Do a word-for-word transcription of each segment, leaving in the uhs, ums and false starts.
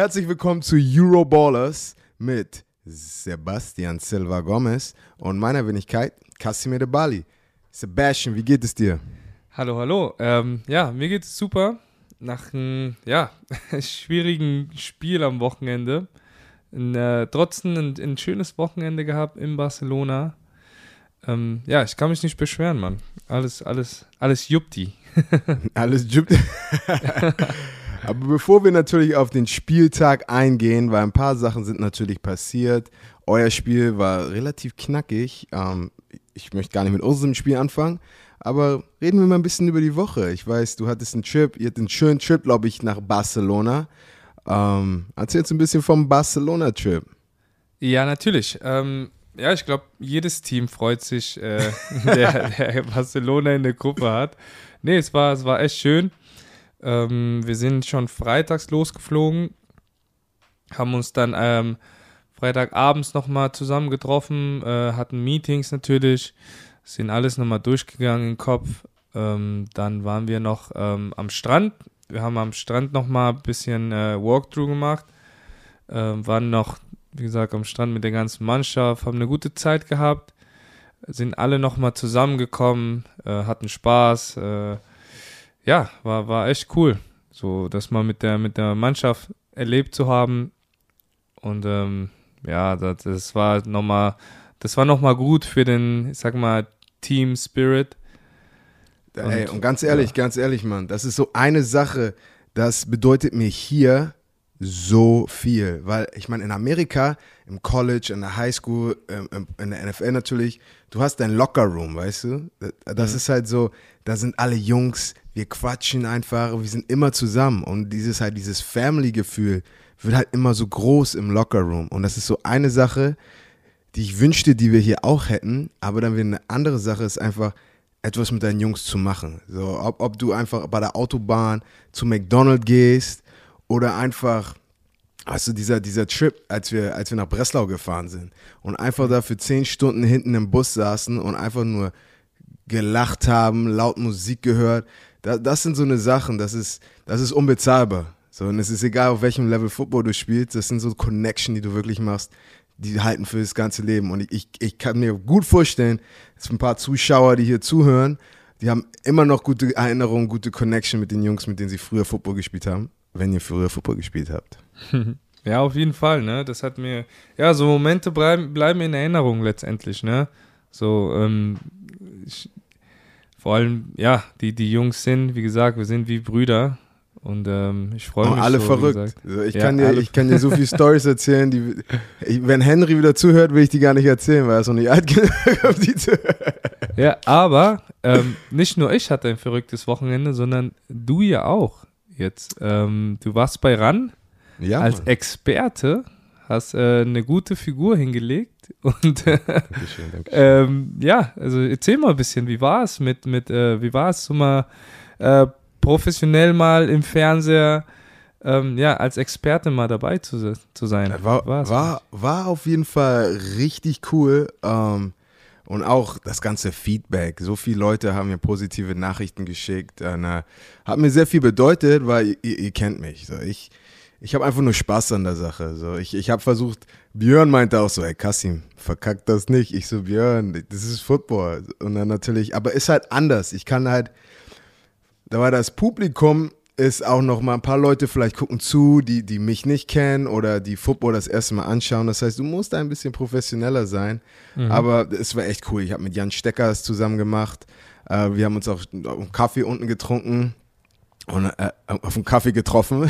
Herzlich willkommen zu Euroballers mit Sebastian Silva Gomez und meiner Wenigkeit Casimir de Bali. Sebastian, wie geht es dir? Hallo, hallo. Ähm, ja, mir geht es super. Nach einem ja, schwierigen Spiel am Wochenende. Ein, äh, trotzdem ein, ein schönes Wochenende gehabt in Barcelona. Ähm, ja, ich kann mich nicht beschweren, Mann. Alles, alles, alles Jupti. Alles Jupti. Aber bevor wir natürlich auf den Spieltag eingehen, weil ein paar Sachen sind natürlich passiert. Euer Spiel war relativ knackig. Ähm, ich möchte gar nicht mit unserem Spiel anfangen, aber reden wir mal ein bisschen über die Woche. Ich weiß, du hattest einen Trip, ihr hattet einen schönen Trip, glaube ich, nach Barcelona. Ähm, erzähl uns ein bisschen vom Barcelona-Trip. Ja, natürlich. Ähm, ja, ich glaube, jedes Team freut sich, äh, der, der Barcelona in der Gruppe hat. Nee, es war, es war echt schön. Ähm, wir sind schon freitags losgeflogen, haben uns dann ähm, Freitagabends nochmal zusammen getroffen, äh, hatten Meetings natürlich, sind alles nochmal durchgegangen im Kopf. Ähm, dann waren wir noch ähm, am Strand, wir haben am Strand nochmal ein bisschen äh, Walkthrough gemacht, äh, waren noch, wie gesagt, am Strand mit der ganzen Mannschaft, haben eine gute Zeit gehabt, sind alle nochmal zusammengekommen, äh, hatten Spaß, äh, Ja, war, war echt cool, so das mal mit der, mit der Mannschaft erlebt zu haben. Und ähm, ja, das, das war nochmal das war nochmal gut für den, ich sag mal, Team Spirit. Und, Ey, und ganz ehrlich, ja. ganz ehrlich, Mann, das ist so eine Sache, das bedeutet mir hier so viel. Weil ich meine, in Amerika, im College, in der Highschool, in der N F L natürlich, du hast dein Lockerroom, weißt du? Das mhm. ist halt so, da sind alle Jungs, wir quatschen einfach, wir sind immer zusammen und dieses halt dieses Family-Gefühl wird halt immer so groß im Lockerroom und das ist so eine Sache, die ich wünschte, die wir hier auch hätten, aber dann wieder eine andere Sache ist einfach, etwas mit deinen Jungs zu machen. So, ob, ob du einfach bei der Autobahn zu McDonald's gehst oder einfach, also dieser, dieser Trip, als wir, als wir nach Breslau gefahren sind und einfach da für zehn Stunden hinten im Bus saßen und einfach nur gelacht haben, laut Musik gehört. Das sind so eine Sachen, das ist, das ist unbezahlbar. So, und es ist egal, auf welchem Level Football du spielst, das sind so Connections, die du wirklich machst, die halten für das ganze Leben. Und ich, ich kann mir gut vorstellen, dass ein paar Zuschauer, die hier zuhören, die haben immer noch gute Erinnerungen, gute Connection mit den Jungs, mit denen sie früher Football gespielt haben, wenn ihr früher Football gespielt habt. Ja, auf jeden Fall, ne? Das hat mir, ja, so Momente bleiben, bleiben in Erinnerung letztendlich, ne? So, ähm, ich, Vor allem, ja, die, die Jungs sind, wie gesagt, wir sind wie Brüder und ähm, ich freue mich schon. Alle so, verrückt. Ich, ja, kann dir, alle. ich kann dir so viele Storys erzählen, die ich, wenn Henry wieder zuhört, will ich die gar nicht erzählen, weil er ist noch nicht alt genug, um die zu hören. Ja, aber ähm, nicht nur ich hatte ein verrücktes Wochenende, sondern du ja auch jetzt. Ähm, du warst bei Ran ja, als Mann. Experte. Hast äh, eine gute Figur hingelegt und äh, Dankeschön, Dankeschön. Ähm, ja, also erzähl mal ein bisschen, wie war es mit, mit äh, wie war es so mal äh, professionell mal im Fernseher, ähm, ja, als Experte mal dabei zu, zu sein. War, war, war auf jeden Fall richtig cool ähm, und auch das ganze Feedback, so viele Leute haben mir positive Nachrichten geschickt, und, äh, hat mir sehr viel bedeutet, weil ihr, ihr kennt mich, so ich Ich habe einfach nur Spaß an der Sache. So, ich ich habe versucht, Björn meinte auch so, ey Kassim, verkack das nicht. Ich so, Björn, das ist Football. Und dann natürlich, aber ist halt anders. Ich kann halt, da war das Publikum, ist auch noch mal ein paar Leute vielleicht gucken zu, die, die mich nicht kennen oder die Football das erste Mal anschauen. Das heißt, du musst da ein bisschen professioneller sein. Mhm. Aber es war echt cool. Ich habe mit Jan Steckers zusammen gemacht. Äh, wir haben uns auch einen Kaffee unten getrunken. Und äh, auf einen Kaffee getroffen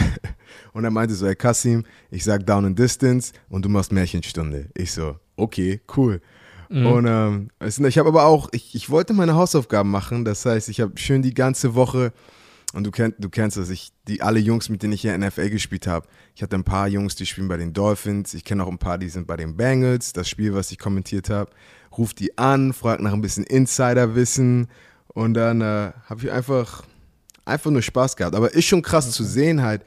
und er meinte so, ey Kassim, ich sag Down and Distance und du machst Märchenstunde. Ich so, okay, cool. Mhm. Und ähm, ich habe aber auch, ich, ich wollte meine Hausaufgaben machen, das heißt, ich habe schön die ganze Woche, und du, kenn, du kennst das, ich, die alle Jungs, mit denen ich hier N F L gespielt habe, ich hatte ein paar Jungs, die spielen bei den Dolphins, ich kenne auch ein paar, die sind bei den Bengals, das Spiel, was ich kommentiert habe, ruft die an, fragt nach ein bisschen Insiderwissen und dann äh, habe ich einfach... einfach nur Spaß gehabt, aber ist schon krass okay. zu sehen halt,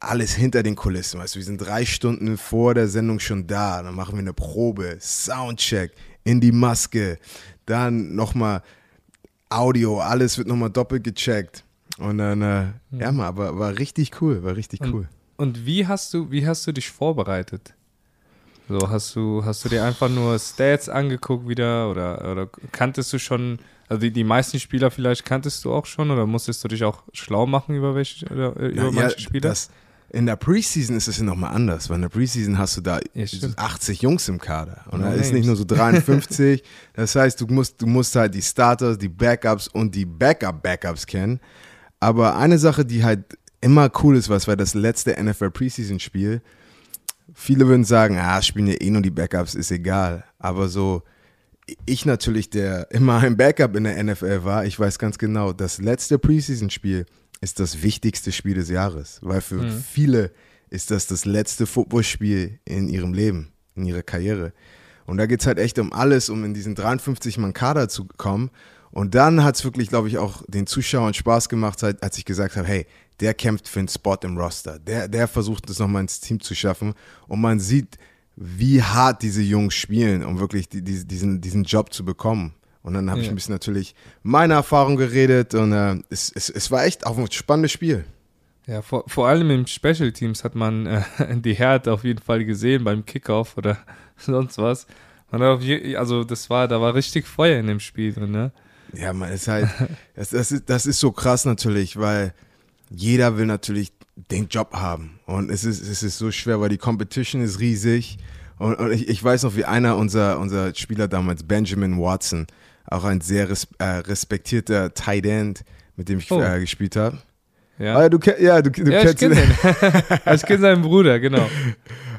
alles hinter den Kulissen, weißt du, wir sind drei Stunden vor der Sendung schon da, dann machen wir eine Probe, Soundcheck, in die Maske, dann nochmal Audio, alles wird nochmal doppelt gecheckt und dann, äh, mhm. ja mal, aber war richtig cool, war richtig und, cool. Und wie hast du, wie hast du dich vorbereitet? So, hast du, hast du dir einfach nur Stats angeguckt wieder oder, oder kanntest du schon, also die, die meisten Spieler vielleicht kanntest du auch schon oder musstest du dich auch schlau machen über welche, über Na, manche ja, Spieler? Das, in der Preseason ist es ja nochmal anders, weil in der Preseason hast du da ja, achtzig Jungs im Kader und da ist nicht nur so dreiundfünfzig, das heißt, du musst, du musst halt die Starters, die Backups und die Backup-Backups kennen, aber eine Sache, die halt immer cool ist, was war das letzte N F L-Preseason-Spiel. Viele würden sagen, ah, spielen ja eh nur die Backups, ist egal. Aber so, ich natürlich, der immer ein Backup in der N F L war, ich weiß ganz genau, das letzte Preseason-Spiel ist das wichtigste Spiel des Jahres. Weil für mhm. viele ist das das letzte Footballspiel in ihrem Leben, in ihrer Karriere. Und da geht es halt echt um alles, um in diesen dreiundfünfzig Mann Kader zu kommen. Und dann hat es wirklich, glaube ich, auch den Zuschauern Spaß gemacht, als ich gesagt habe, hey, der kämpft für einen Spot im Roster. Der, der versucht es nochmal ins Team zu schaffen. Und man sieht, wie hart diese Jungs spielen, um wirklich die, die, diesen, diesen Job zu bekommen. Und dann habe ja. ich ein bisschen natürlich meine Erfahrung geredet. Und äh, es, es, es war echt auch ein spannendes Spiel. Ja, vor, vor allem in Special Teams hat man äh, die Härte auf jeden Fall gesehen beim Kickoff oder sonst was. Man hat auf je, also das war, da war richtig Feuer in dem Spiel drin, ne? Ja, man ist halt, das, das, ist, das ist so krass natürlich, weil jeder will natürlich den Job haben und es ist, es ist so schwer, weil die Competition ist riesig und, und ich, ich weiß noch, wie einer unserer unser Spieler damals, Benjamin Watson, auch ein sehr res, äh, respektierter Tight End, mit dem ich oh. äh, gespielt habe. Ja. Ah, du, ja, du, du ja, kennst ihn. Ich kenne seinen Bruder, genau.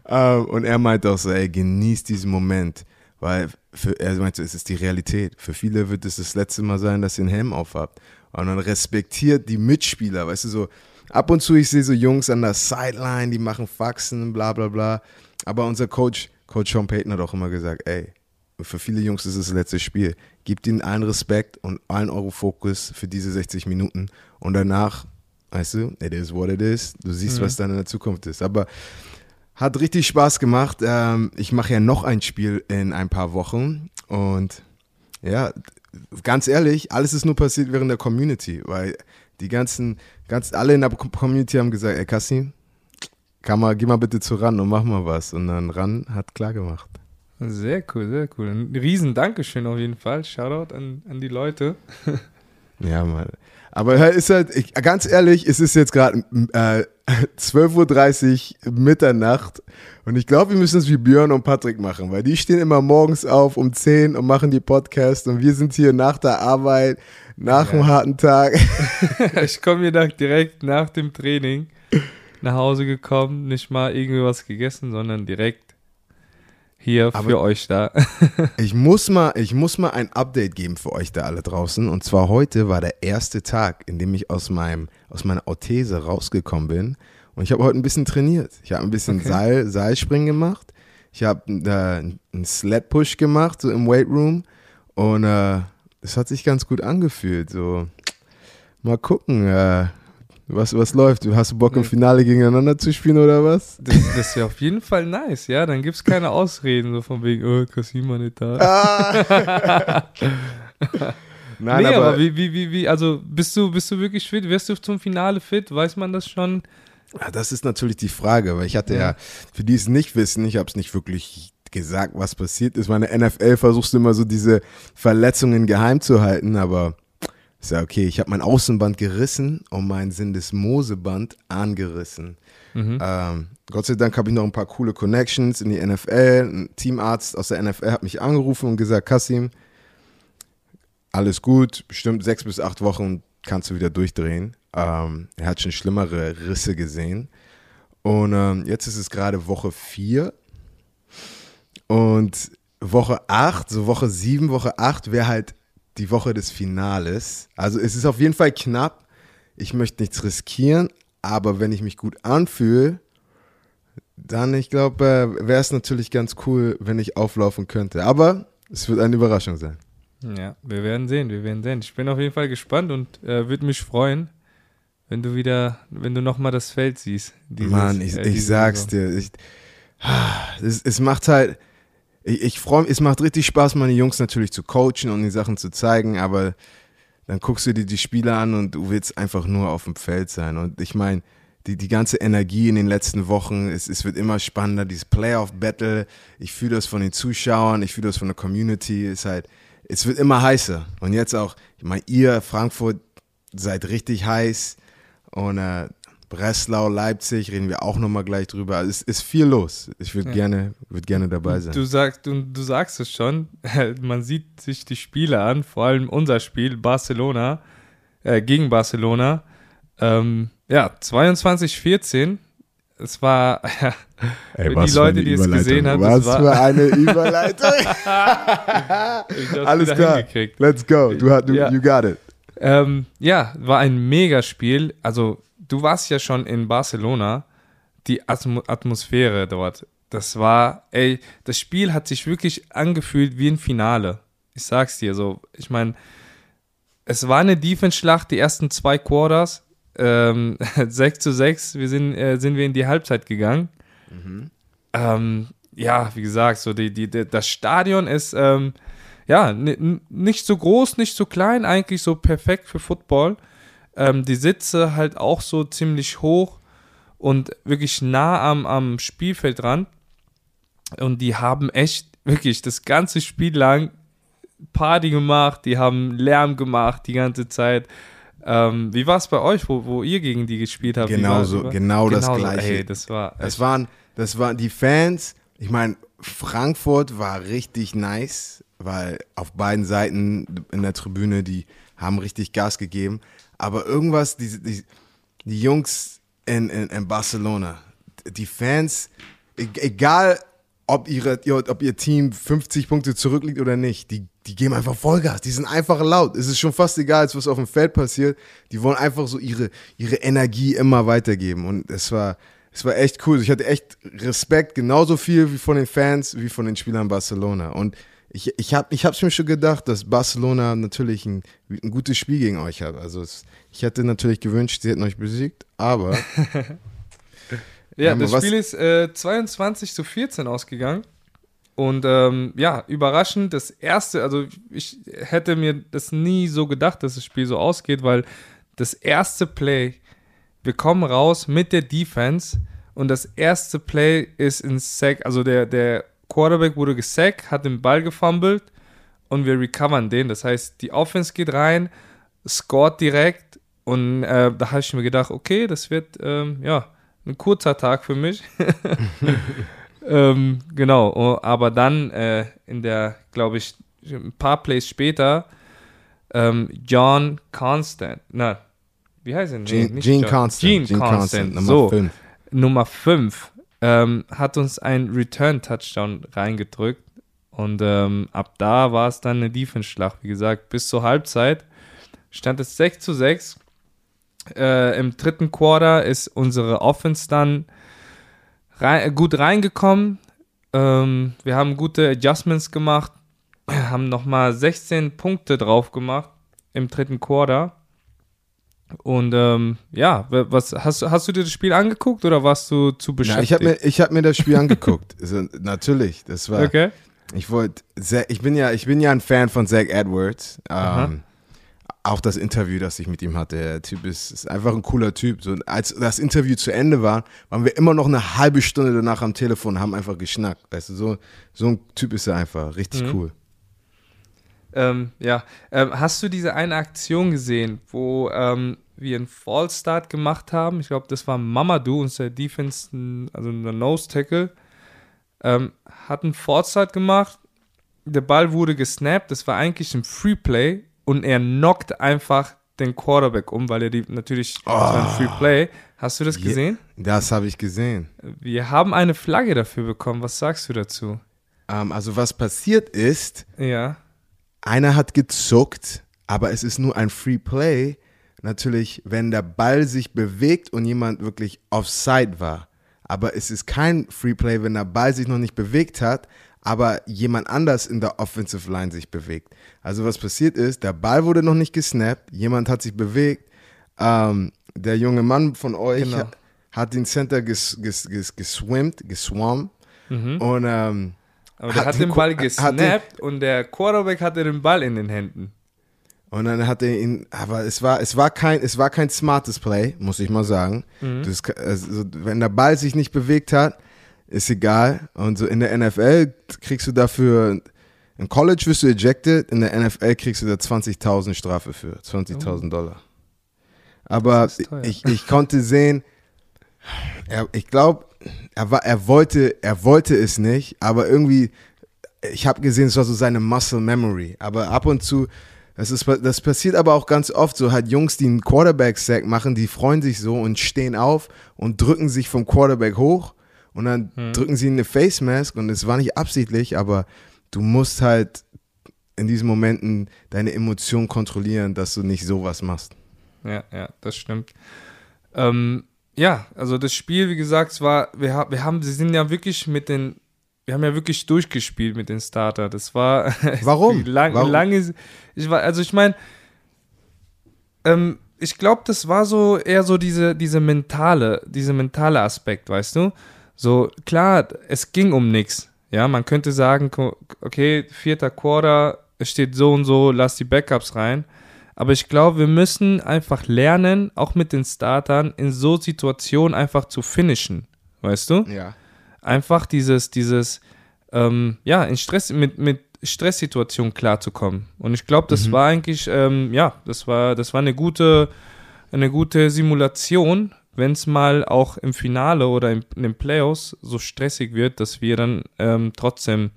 ähm, und er meinte auch so, ey, genieß diesen Moment, weil für, er meinte, es ist die Realität. Für viele wird es das letzte Mal sein, dass ihr einen Helm aufhabt. Und dann respektiert die Mitspieler, weißt du, so ab und zu, ich sehe so Jungs an der Sideline, die machen Faxen, bla bla bla, aber unser Coach, Coach Sean Payton hat auch immer gesagt, ey, für viele Jungs ist es das letzte Spiel, gebt ihnen allen Respekt und allen Euro Fokus für diese sechzig Minuten und danach, weißt du, it is what it is, du siehst, mhm. was dann in der Zukunft ist, aber hat richtig Spaß gemacht, ich mache ja noch ein Spiel in ein paar Wochen und ja, ganz ehrlich, alles ist nur passiert während der Community, weil die ganzen, ganz alle in der Community haben gesagt, ey Kassi, kann mal, geh mal bitte zu Ran und mach mal was. Und dann Ran hat klar gemacht. Sehr cool, sehr cool. Ein riesen Dankeschön auf jeden Fall. Shoutout an, an die Leute. Ja, Mann. Aber ist halt, ich, ganz ehrlich, es ist jetzt gerade äh, zwölf Uhr dreißig Mitternacht und ich glaube, wir müssen es wie Björn und Patrick machen, weil die stehen immer morgens auf um zehn und machen die Podcasts und wir sind hier nach der Arbeit, nach ja. einem harten Tag. Ich komme hier nach, direkt nach dem Training nach Hause gekommen, nicht mal irgendwie was gegessen, sondern direkt hier Aber für euch da. ich, muss mal, ich muss mal ein Update geben für euch da alle draußen. Und zwar heute war der erste Tag, in dem ich aus, meinem, aus meiner Orthese rausgekommen bin. Und ich habe heute ein bisschen trainiert. Ich habe ein bisschen okay. Seil, Seilspringen gemacht. Ich habe äh, einen Sled-Push gemacht, so im Weightroom. Und äh, das hat sich ganz gut angefühlt. So. Mal gucken, äh, Was, was läuft? Hast du Bock, im Finale gegeneinander zu spielen oder was? Das, das ist ja auf jeden Fall nice, ja. Dann gibt es keine Ausreden, so von wegen, oh, Casimir nicht da. Ah. Nein, nee, aber, aber wie, wie, wie, wie, also bist du, bist du wirklich fit? Wirst du zum Finale fit? Weiß man das schon? Ja, das ist natürlich die Frage, weil ich hatte ja, ja für die es nicht wissen, ich habe es nicht wirklich gesagt, was passiert ist. Meine N F L versuchst du immer so diese Verletzungen geheim zu halten, aber ich sage, okay, ich habe mein Außenband gerissen und mein Syndesmoseband angerissen. Mhm. Ähm, Gott sei Dank habe ich noch ein paar coole Connections in die N F L. Ein Teamarzt aus der N F L hat mich angerufen und gesagt, Kassim, alles gut, bestimmt sechs bis acht Wochen kannst du wieder durchdrehen. Ähm, er hat schon schlimmere Risse gesehen. Und ähm, jetzt ist es gerade Woche vier und Woche acht, so Woche sieben, Woche acht wäre halt die Woche des Finales. Also es ist auf jeden Fall knapp. Ich möchte nichts riskieren, aber wenn ich mich gut anfühle, dann, ich glaube, wäre es natürlich ganz cool, wenn ich auflaufen könnte. Aber es wird eine Überraschung sein. Ja, wir werden sehen, wir werden sehen. Ich bin auf jeden Fall gespannt und äh, würde mich freuen, wenn du wieder, wenn du nochmal das Feld siehst. Dieses, Mann, ich, äh, ich sag's Saison. dir. Ich, es, es macht halt... Ich, ich freue mich, es macht richtig Spaß, meine Jungs natürlich zu coachen und die Sachen zu zeigen, aber dann guckst du dir die Spieler an und du willst einfach nur auf dem Feld sein. Und ich meine, die, die ganze Energie in den letzten Wochen, es, es wird immer spannender, dieses Playoff-Battle, ich fühle das von den Zuschauern, ich fühle das von der Community, ist halt, es wird immer heißer. Und jetzt auch, ich meine, ihr Frankfurt seid richtig heiß und äh, Breslau, Leipzig, reden wir auch nochmal gleich drüber. Also es ist viel los. Ich würde ja. gerne, würd gerne dabei sein. Du sagst, du, du sagst es schon, man sieht sich die Spiele an, vor allem unser Spiel, Barcelona, äh, gegen Barcelona. Ähm, ja, zweiundzwanzig vierzehn. Es war, ja, ey, für die Leute, die es gesehen haben, was war für eine Überleitung. Alles klar, let's go, du, du, ja. you got it. Ähm, ja, war ein Megaspiel, also du warst ja schon in Barcelona, die Atm- Atmosphäre dort, das war, ey, das Spiel hat sich wirklich angefühlt wie ein Finale, ich sag's dir so, ich meine, es war eine Defense-Schlacht, die ersten zwei Quarters, ähm, sechs zu sechs, wir sind, äh, sind wir in die Halbzeit gegangen, mhm. ähm, ja, wie gesagt, so die, die, die, das Stadion ist, ähm, ja, n- nicht so groß, nicht so klein, eigentlich so perfekt für Football. Ähm, die Sitze halt auch so ziemlich hoch und wirklich nah am, am Spielfeld dran. Und die haben echt wirklich das ganze Spiel lang Party gemacht, die haben Lärm gemacht die ganze Zeit. Ähm, wie war es bei euch, wo, wo ihr gegen die gespielt habt? Genauso, genau, genau das so. Gleiche. Ey, das, war das, waren, das waren die Fans. Ich meine, Frankfurt war richtig nice, weil auf beiden Seiten in der Tribüne, die haben richtig Gas gegeben. Aber irgendwas, die, die, die Jungs in, in, in Barcelona, die Fans, egal ob, ihre, ob ihr Team fünfzig Punkte zurückliegt oder nicht, die, die geben einfach Vollgas, die sind einfach laut. Es ist schon fast egal, was auf dem Feld passiert. Die wollen einfach so ihre, ihre Energie immer weitergeben. Und es war, es war echt cool. Ich hatte echt Respekt, genauso viel wie von den Fans, wie von den Spielern Barcelona. Und Ich, ich habe ich hab's mir schon gedacht, dass Barcelona natürlich ein, ein gutes Spiel gegen euch hat. Also es, ich hätte natürlich gewünscht, sie hätten euch besiegt, aber... ja, das Spiel ist äh, zweiundzwanzig zu vierzehn ausgegangen. Und ähm, ja, überraschend, das erste, also ich hätte mir das nie so gedacht, dass das Spiel so ausgeht, weil das erste Play, wir kommen raus mit der Defense und das erste Play ist in Sack, also der... der Quarterback wurde gesackt, hat den Ball gefummelt und wir recovern den. Das heißt, die Offense geht rein, scored direkt und äh, da habe ich mir gedacht, okay, das wird ähm, ja ein kurzer Tag für mich. ähm, genau, aber dann äh, in der, glaube ich, ein paar Plays später, ähm, John Constant, na, wie heißt er? Gene, nee, Gene Constant. Gene, Gene Constant, Constant, Nummer fünf. So, Nummer fünf. Ähm, hat uns ein Return-Touchdown reingedrückt und ähm, ab da war es dann eine Defense-Schlacht, wie gesagt, bis zur Halbzeit stand es sechs zu sechs. Äh, im dritten Quarter ist unsere Offense dann rein, gut reingekommen, ähm, wir haben gute Adjustments gemacht, haben nochmal sechzehn Punkte drauf gemacht im dritten Quarter. Und ähm, ja, was hast, hast du dir das Spiel angeguckt oder warst du zu beschäftigt? Ja, ich habe mir, ich hab mir das Spiel angeguckt. Also, natürlich, das war. Okay. Ich wollte, ich bin ja, ich bin ja ein Fan von Zach Edwards. Ähm, auch das Interview, das ich mit ihm hatte. Der Typ ist, ist einfach ein cooler Typ. So, als das Interview zu Ende war, waren wir immer noch eine halbe Stunde danach am Telefon und haben einfach geschnackt. Weißt du, so, so ein Typ ist er einfach, richtig mhm. cool. Ähm, ja, ähm, hast du diese eine Aktion gesehen, wo ähm, wir einen Fallstart gemacht haben? Ich glaube, das war Mamadou, unser Defense, also unser Nose-Tackle, ähm, hat einen Fallstart gemacht, der Ball wurde gesnappt, das war eigentlich ein Freeplay und er knockt einfach den Quarterback um, weil er die natürlich, oh, das war ein Freeplay. Hast du das gesehen? Je, das habe ich gesehen. Wir haben eine Flagge dafür bekommen, was sagst du dazu? Ähm, also was passiert ist... ja. Einer hat gezuckt, aber es ist nur ein Free Play. Natürlich, wenn der Ball sich bewegt und jemand wirklich offside war. Aber es ist kein Free Play, wenn der Ball sich noch nicht bewegt hat, aber jemand anders in der Offensive Line sich bewegt. Also was passiert ist, der Ball wurde noch nicht gesnappt, jemand hat sich bewegt. Ähm, der junge Mann von euch genau. hat, hat den Center ges, ges, ges, geswimmt, geswommt mhm. und ähm, aber der hat, hat den Ball gesnappt den, und der Quarterback hatte den Ball in den Händen. Und dann hat er ihn, aber es war, es war kein, es war kein smartes Play, muss ich mal sagen. Mhm. Das, also, wenn der Ball sich nicht bewegt hat, ist egal. Und so in der N F L kriegst du dafür, im College wirst du ejected, in der N F L kriegst du da zwanzigtausend Strafe für, zwanzigtausend oh. Dollar. Aber ich, ich konnte sehen, er, ich glaube, er war, er wollte, er wollte es nicht, aber irgendwie, ich habe gesehen, es war so seine Muscle Memory. Aber ab und zu, das ist, das passiert aber auch ganz oft, so halt Jungs, die einen Quarterback-Sack machen, die freuen sich so und stehen auf und drücken sich vom Quarterback hoch und dann hm. drücken sie eine Face Mask und es war nicht absichtlich, aber du musst halt in diesen Momenten deine Emotionen kontrollieren, dass du nicht sowas machst. Ja, ja, das stimmt. Ähm, ja, also das Spiel, wie gesagt, war, wir haben, wir haben, sie sind ja wirklich mit den Wir haben ja wirklich durchgespielt mit den Starter. Das war Warum? lang, Warum? lange. Ich war, also ich meine, ähm, ich glaube, das war so eher so diese, diese mentale, diese mentale Aspekt, weißt du? So, klar, es ging um nichts. Ja, man könnte sagen, okay, vierter Quarter, es steht so und so, lass die Backups rein. Aber ich glaube, wir müssen einfach lernen, auch mit den Startern, in so Situationen einfach zu finishen, weißt du? Ja. Einfach dieses, dieses, ähm, ja, in Stress, mit, mit Stresssituationen klarzukommen. Und ich glaube, das mhm. war eigentlich, ähm, ja, das war, das war eine gute, eine gute Simulation, wenn es mal auch im Finale oder in, in den Playoffs so stressig wird, dass wir dann ähm, trotzdem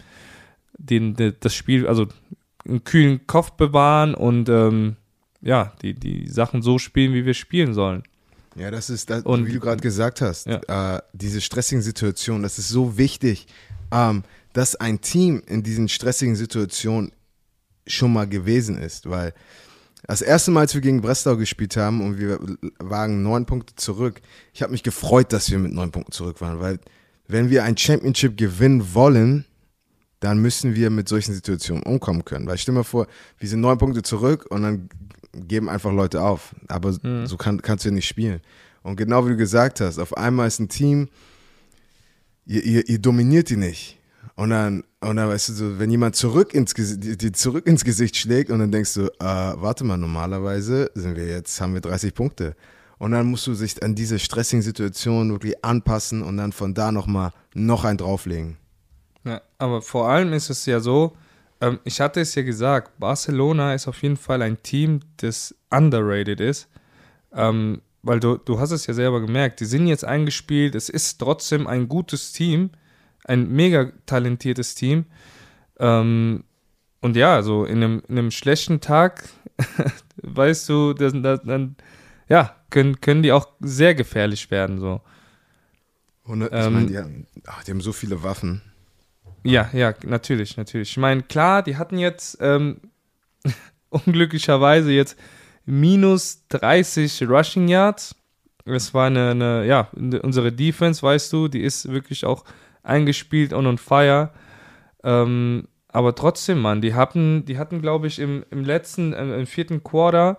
den, den, das Spiel, also einen kühlen Kopf bewahren und ähm, ja, die, die Sachen so spielen, wie wir spielen sollen. Ja, das ist, das, und, wie du gerade gesagt hast, ja. äh, diese stressigen Situationen, das ist so wichtig, ähm, dass ein Team in diesen stressigen Situationen schon mal gewesen ist, weil das erste Mal, als wir gegen Breslau gespielt haben und wir waren neun Punkte zurück, ich habe mich gefreut, dass wir mit neun Punkten zurück waren, weil wenn wir ein Championship gewinnen wollen, dann müssen wir mit solchen Situationen umkommen können, weil stell dir mal vor, wir sind neun Punkte zurück und dann geben einfach Leute auf, aber mhm. so kann, kannst du nicht spielen. Und genau wie du gesagt hast, auf einmal ist ein Team, ihr, ihr, ihr dominiert die nicht. Und dann, und dann, weißt du, so, wenn jemand zurück ins, die zurück ins Gesicht schlägt und dann denkst du, äh, warte mal, normalerweise sind wir jetzt, haben wir dreißig Punkte. Und dann musst du dich an diese stressigen Situationen wirklich anpassen und dann von da nochmal noch einen drauflegen. Ja, aber vor allem ist es ja so, ich hatte es ja gesagt, Barcelona ist auf jeden Fall ein Team, das underrated ist, ähm, weil du, du hast es ja selber gemerkt, die sind jetzt eingespielt, es ist trotzdem ein gutes Team, ein mega talentiertes Team ähm, und ja, also in einem, in einem schlechten Tag, weißt du, dann, dann ja, können, können die auch sehr gefährlich werden. So. Und ich ähm, meine, die haben, ach, die haben so viele Waffen. Ja, ja, natürlich, natürlich. Ich meine, klar, die hatten jetzt ähm, unglücklicherweise jetzt minus dreißig Rushing Yards. Das war eine, eine, ja, unsere Defense, weißt du, die ist wirklich auch eingespielt und on fire. Ähm, aber trotzdem, Mann, die hatten, die hatten, glaube ich, im, im letzten, im vierten Quarter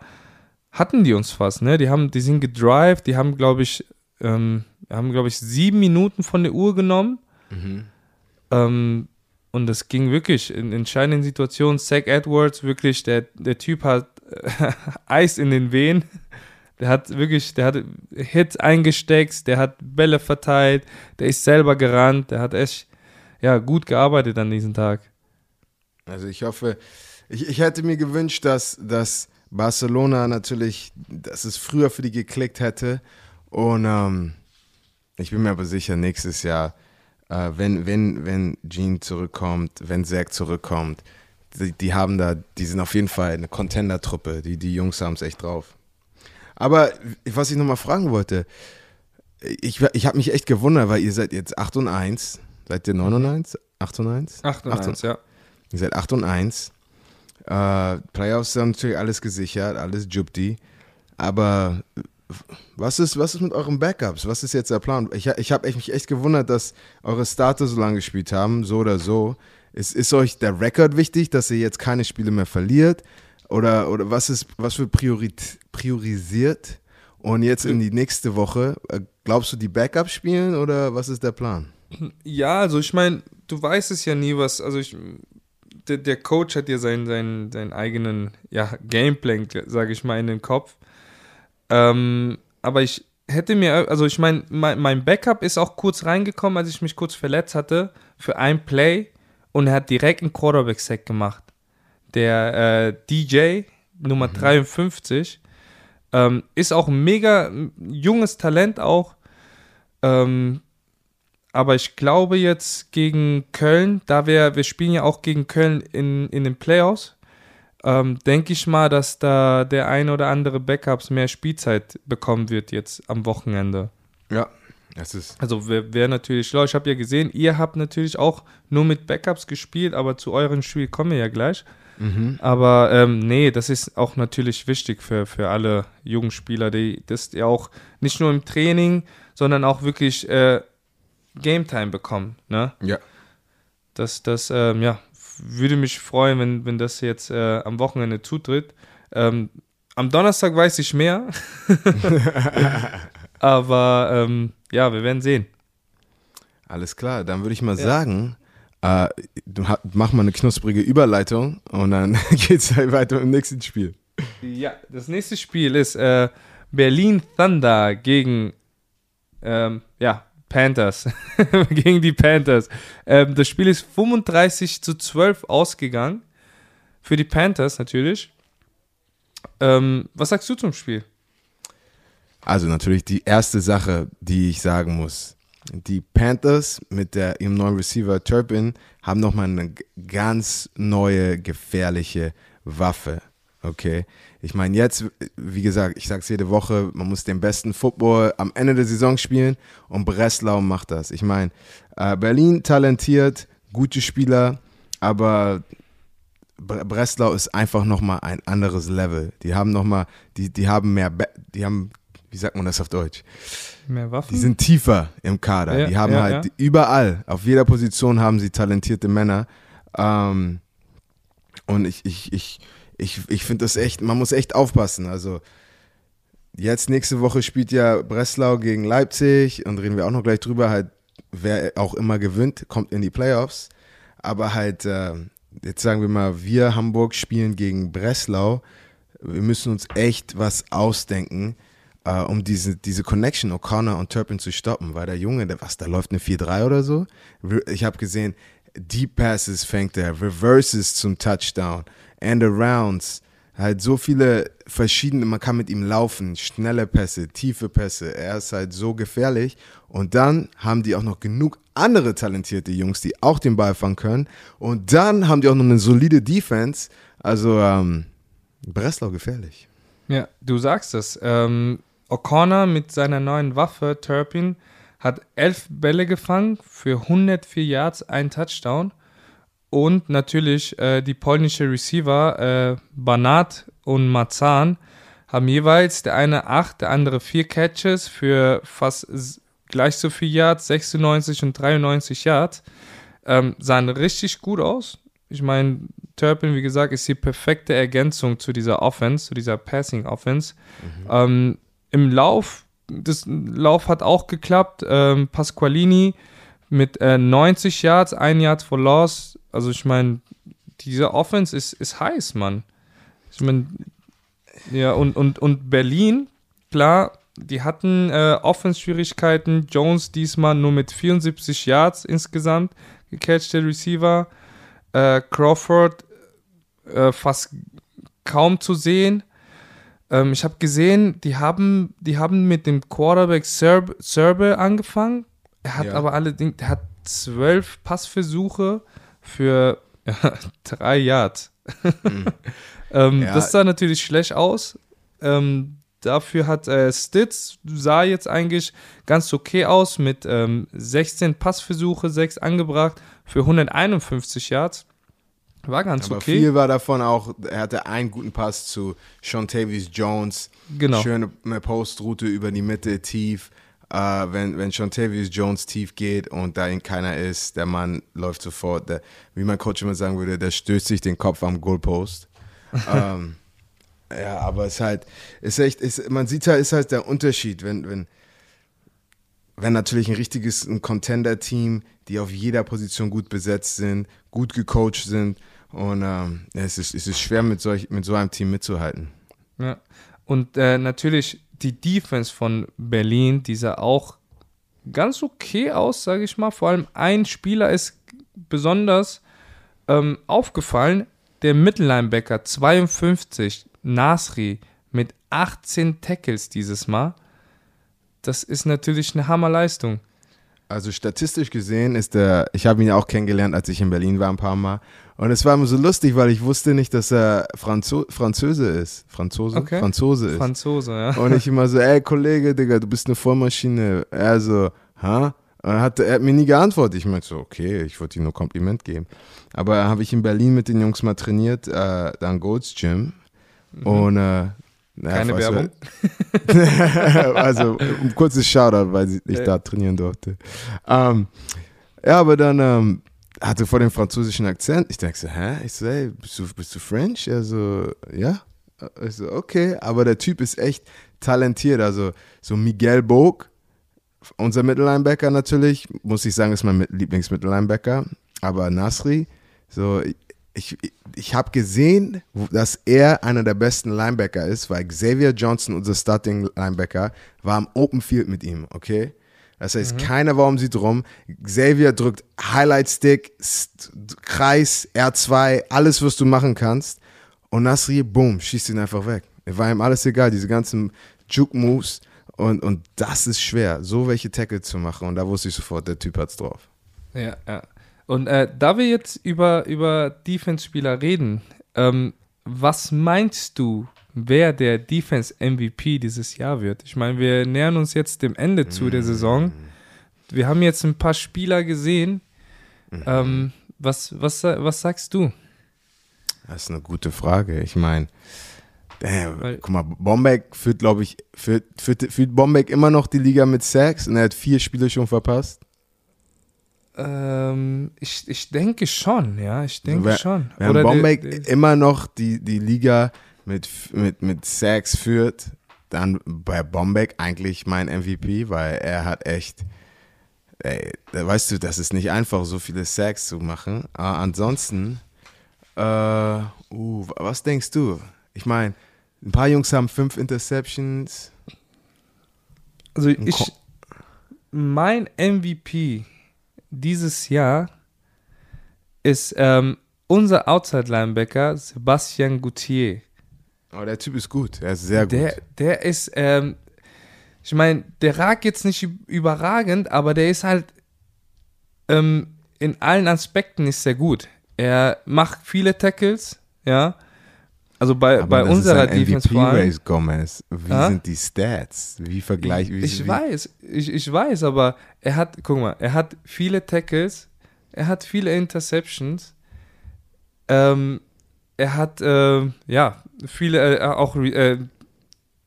hatten die uns fast, ne? Die haben, die sind gedrived, die haben, glaube ich, ähm, haben, glaube ich, sieben Minuten von der Uhr genommen. Mhm. Um, und das ging wirklich in entscheidenden Situationen. Zach Edwards, wirklich, der, der Typ hat Eis in den Venen. Der hat wirklich, der hat Hits eingesteckt, der hat Bälle verteilt, der ist selber gerannt, der hat echt ja, gut gearbeitet an diesem Tag. Also ich hoffe, ich, ich hätte mir gewünscht, dass, dass Barcelona natürlich, dass es früher für die geklickt hätte. Und ähm, ich bin mir aber sicher, nächstes Jahr Uh, wenn, wenn, wenn Gene zurückkommt, wenn Zach zurückkommt, die, die haben da, die sind auf jeden Fall eine Contender-Truppe, die, die Jungs haben es echt drauf. Aber was ich nochmal fragen wollte, ich, ich habe mich echt gewundert, weil ihr seid jetzt acht und eins, seid ihr neun und eins? acht und eins? acht und eins, ja. Ihr seid acht und eins, uh, Playoffs haben natürlich alles gesichert, alles Jubti, aber Was ist, was ist mit euren Backups? Was ist jetzt der Plan? Ich, ich habe mich echt gewundert, dass eure Starter so lange gespielt haben, so oder so. Ist, ist euch der Rekord wichtig, dass ihr jetzt keine Spiele mehr verliert? Oder, oder was, ist, was wird priorisiert? Und jetzt in die nächste Woche, glaubst du, die Backups spielen oder was ist der Plan? Ja, also ich meine, du weißt es ja nie, was, also ich, der, der Coach hat ja seinen, seinen, seinen eigenen ja, Gameplan, sage ich mal, in den Kopf. Ähm, aber ich hätte mir, also ich meine, mein, mein Backup ist auch kurz reingekommen, als ich mich kurz verletzt hatte, für ein Play, und er hat direkt einen Quarterback-Sack gemacht. Der äh, D J, Nummer mhm. dreiundfünfzig, ähm, ist auch ein mega junges Talent auch. Ähm, aber ich glaube jetzt gegen Köln, da wir, wir spielen ja auch gegen Köln in, in den Playoffs, ähm, denke ich mal, dass da der ein oder andere Backups mehr Spielzeit bekommen wird jetzt am Wochenende. Ja, das ist... Also wäre wär natürlich schlau. Ich habe ja gesehen, ihr habt natürlich auch nur mit Backups gespielt, aber zu eurem Spiel kommen wir ja gleich. Mhm. Aber ähm, nee, das ist auch natürlich wichtig für, für alle jungen Spieler, die das ja auch nicht nur im Training, sondern auch wirklich äh, Game-Time bekommen. Ne? Ja. Das, das ähm, ja, würde mich freuen, wenn, wenn das jetzt äh, am Wochenende zutritt. Ähm, am Donnerstag weiß ich mehr. Aber ähm, ja, wir werden sehen. Alles klar, dann würde ich mal ja. sagen... Uh, mach mal eine knusprige Überleitung und dann geht's halt weiter im nächsten Spiel. Ja, das nächste Spiel ist äh, Berlin Thunder gegen ähm, ja, Panthers. Gegen die Panthers. Ähm, das Spiel ist fünfunddreißig zu zwölf ausgegangen. Für die Panthers natürlich. Ähm, was sagst du zum Spiel? Also natürlich die erste Sache, die ich sagen muss. Die Panthers mit der, ihrem neuen Receiver Turpin haben nochmal eine ganz neue, gefährliche Waffe, okay? Ich meine jetzt, wie gesagt, ich sage es jede Woche, man muss den besten Football am Ende der Saison spielen, und Breslau macht das. Ich meine, äh, Berlin talentiert, gute Spieler, aber Breslau ist einfach nochmal ein anderes Level. Die haben nochmal, die, die haben mehr, die haben... Wie sagt man das auf Deutsch? Mehr Waffen? Die sind tiefer im Kader. Ja, die haben ja, halt ja. überall, auf jeder Position haben sie talentierte Männer. Ähm, und ich, ich, ich, ich, ich finde das echt, man muss echt aufpassen. Also jetzt nächste Woche spielt ja Breslau gegen Leipzig, und reden wir auch noch gleich drüber, halt wer auch immer gewinnt, kommt in die Playoffs. Aber halt, äh, jetzt sagen wir mal, wir Hamburg spielen gegen Breslau. Wir müssen uns echt was ausdenken, Uh, um diese, diese Connection O'Connor und Turpin zu stoppen, weil der Junge, der, was, da läuft eine vier drei oder so? Ich habe gesehen, Deep Passes fängt er, Reverses zum Touchdown, End-Arounds, halt so viele verschiedene, man kann mit ihm laufen, schnelle Pässe, tiefe Pässe, er ist halt so gefährlich, und dann haben die auch noch genug andere talentierte Jungs, die auch den Ball fangen können, und dann haben die auch noch eine solide Defense, also ähm, Breslau gefährlich. Ja, du sagst es, ähm O'Connor mit seiner neuen Waffe, Turpin, hat elf Bälle gefangen für hundertvier Yards, ein Touchdown. Und natürlich äh, die polnische Receiver, äh, Banat und Mazan, haben jeweils der eine acht, der andere vier Catches für fast gleich so viel Yards, sechsundneunzig und dreiundneunzig Yards. Ähm, sahen richtig gut aus. Ich meine, Turpin, wie gesagt, ist die perfekte Ergänzung zu dieser Offense, zu dieser Passing-Offense. Mhm. Ähm, Im Lauf, das Lauf hat auch geklappt. Ähm, Pasqualini mit äh, neunzig Yards, ein Yard for Loss. Also ich meine, diese Offense ist, ist heiß, Mann. Ich meine, ja, und, und, und Berlin, klar, die hatten äh, Offense-Schwierigkeiten. Jones diesmal nur mit vierundsiebzig Yards insgesamt gecatcht, der Receiver. Äh, Crawford äh, fast kaum zu sehen. Ich habe gesehen, die haben, die haben mit dem Quarterback Serb, Serbe angefangen. Er hat ja. aber allerdings, er hat zwölf Passversuche für ja, drei Yards. Mhm. ähm, ja. Das sah natürlich schlecht aus. Ähm, dafür hat äh, Stitz, sah jetzt eigentlich ganz okay aus, mit ähm, sechzehn Passversuche, sechs angebracht für hunderteinundfünfzig Yards. War ganz aber okay. Aber viel war davon auch, er hatte einen guten Pass zu Sean Tavis Jones. Genau. Schöne Postroute über die Mitte, tief. Äh, wenn, wenn Sean Tavis Jones tief geht und da ihn keiner ist, der Mann läuft sofort. Der, wie mein Coach immer sagen würde, der stößt sich den Kopf am Goalpost. ähm, ja, aber es ist halt, ist echt, ist, man sieht halt, ist halt der Unterschied, wenn, wenn, wenn natürlich ein richtiges ein Contender-Team, die auf jeder Position gut besetzt sind, gut gecoacht sind, Und ähm, es ist, es ist schwer, mit, solch, mit so einem Team mitzuhalten. Ja. Und äh, natürlich die Defense von Berlin, die sah auch ganz okay aus, sage ich mal. Vor allem ein Spieler ist besonders ähm, aufgefallen, der Mittellinebacker zweiundfünfzig, Nasri, mit achtzehn Tackles dieses Mal. Das ist natürlich eine Hammerleistung. Also statistisch gesehen ist der, ich habe ihn ja auch kennengelernt, als ich in Berlin war ein paar Mal. Und es war immer so lustig, weil ich wusste nicht, dass er Franzo- Franzose ist. Franzose? Okay. Franzose ist. Franzose, ja. Und ich immer so, ey Kollege, Digga, du bist eine Vollmaschine. Er so, ha? Und er hat, er hat mir nie geantwortet. Ich meinte so, okay, ich wollte ihm nur Kompliment geben. Aber habe ich in Berlin mit den Jungs mal trainiert, äh, dann Gold's Gym. Mhm. Und äh, naja, keine Werbung. Also, ein kurzes Shoutout, weil ich äh. da trainieren durfte. Ähm, ja, aber dann ähm, hatte vor dem französischen Akzent, ich denke so, hä? Ich so, hey, bist du, bist du French? Also, ja. Ich so, okay. Aber der Typ ist echt talentiert. Also, so Miguel Bogue, unser Mittellinebacker natürlich, muss ich sagen, ist mein Lieblingsmittellinebacker. Aber Nasri, so... Ich, ich, ich habe gesehen, dass er einer der besten Linebacker ist, weil Xavier Johnson, unser Starting-Linebacker, war im Open Field mit ihm, okay? Das heißt, mhm. keiner war um sie drum. Xavier drückt Highlight-Stick, St- Kreis, R zwei, alles, was du machen kannst. Und Nasri, boom, schießt ihn einfach weg. War ihm alles egal, diese ganzen Juke-Moves. Und, und das ist schwer, so welche Tackle zu machen. Und da wusste ich sofort, der Typ hat's drauf. Ja, ja. Und äh, da wir jetzt über, über Defense-Spieler reden, ähm, was meinst du, wer der Defense-M V P dieses Jahr wird? Ich meine, wir nähern uns jetzt dem Ende zu der Saison. Wir haben jetzt ein paar Spieler gesehen. Ähm, was, was, was sagst du? Das ist eine gute Frage. Ich meine, guck mal, Bombeck führt, glaube ich, führt, führt, führt Bombeck immer noch die Liga mit Sacks und er hat vier Spiele schon verpasst. Ähm, ich, ich denke schon, ja, ich denke wir, schon. Wenn Bombeck die, die, immer noch die, die Liga mit, mit, mit Sacks führt, dann bei Bombeck eigentlich mein M V P, weil er hat echt, ey, weißt du, das ist nicht einfach, so viele Sacks zu machen. Aber ansonsten, äh, uh, was denkst du? Ich meine, ein paar Jungs haben fünf Interceptions. Also ich, Ko- mein M V P dieses Jahr ist ähm, unser Outside-Linebacker Sebastian Guthier. Oh, der Typ ist gut, er ist sehr gut. Der, der ist, ähm, ich meine, der ragt jetzt nicht überragend, aber der ist halt ähm, in allen Aspekten ist sehr gut. Er macht viele Tackles, ja. Also bei, aber bei das unserer ist ein Defense M V P Race, Gomez. Wie ja? sind die Stats? Wie vergleich? Wie, ich wie? weiß, ich, ich weiß, aber er hat, guck mal, er hat viele Tackles, er hat viele Interceptions, ähm, er hat äh, ja viele äh, auch äh,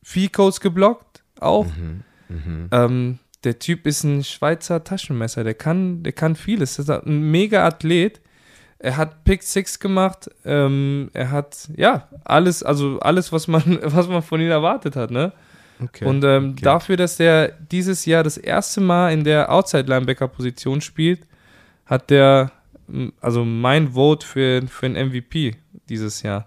Fee-Codes geblockt auch. Mhm, mh. ähm, der Typ ist ein Schweizer Taschenmesser. Der kann, der kann vieles. Das ist ein mega Athlet. Er hat Pick Six gemacht, ähm, er hat, ja, alles, also alles, was man, was man von ihm erwartet hat, ne? Okay, und ähm, okay. dafür, dass er dieses Jahr das erste Mal in der Outside-Linebacker-Position spielt, hat der, also mein Vote für, für einen M V P dieses Jahr.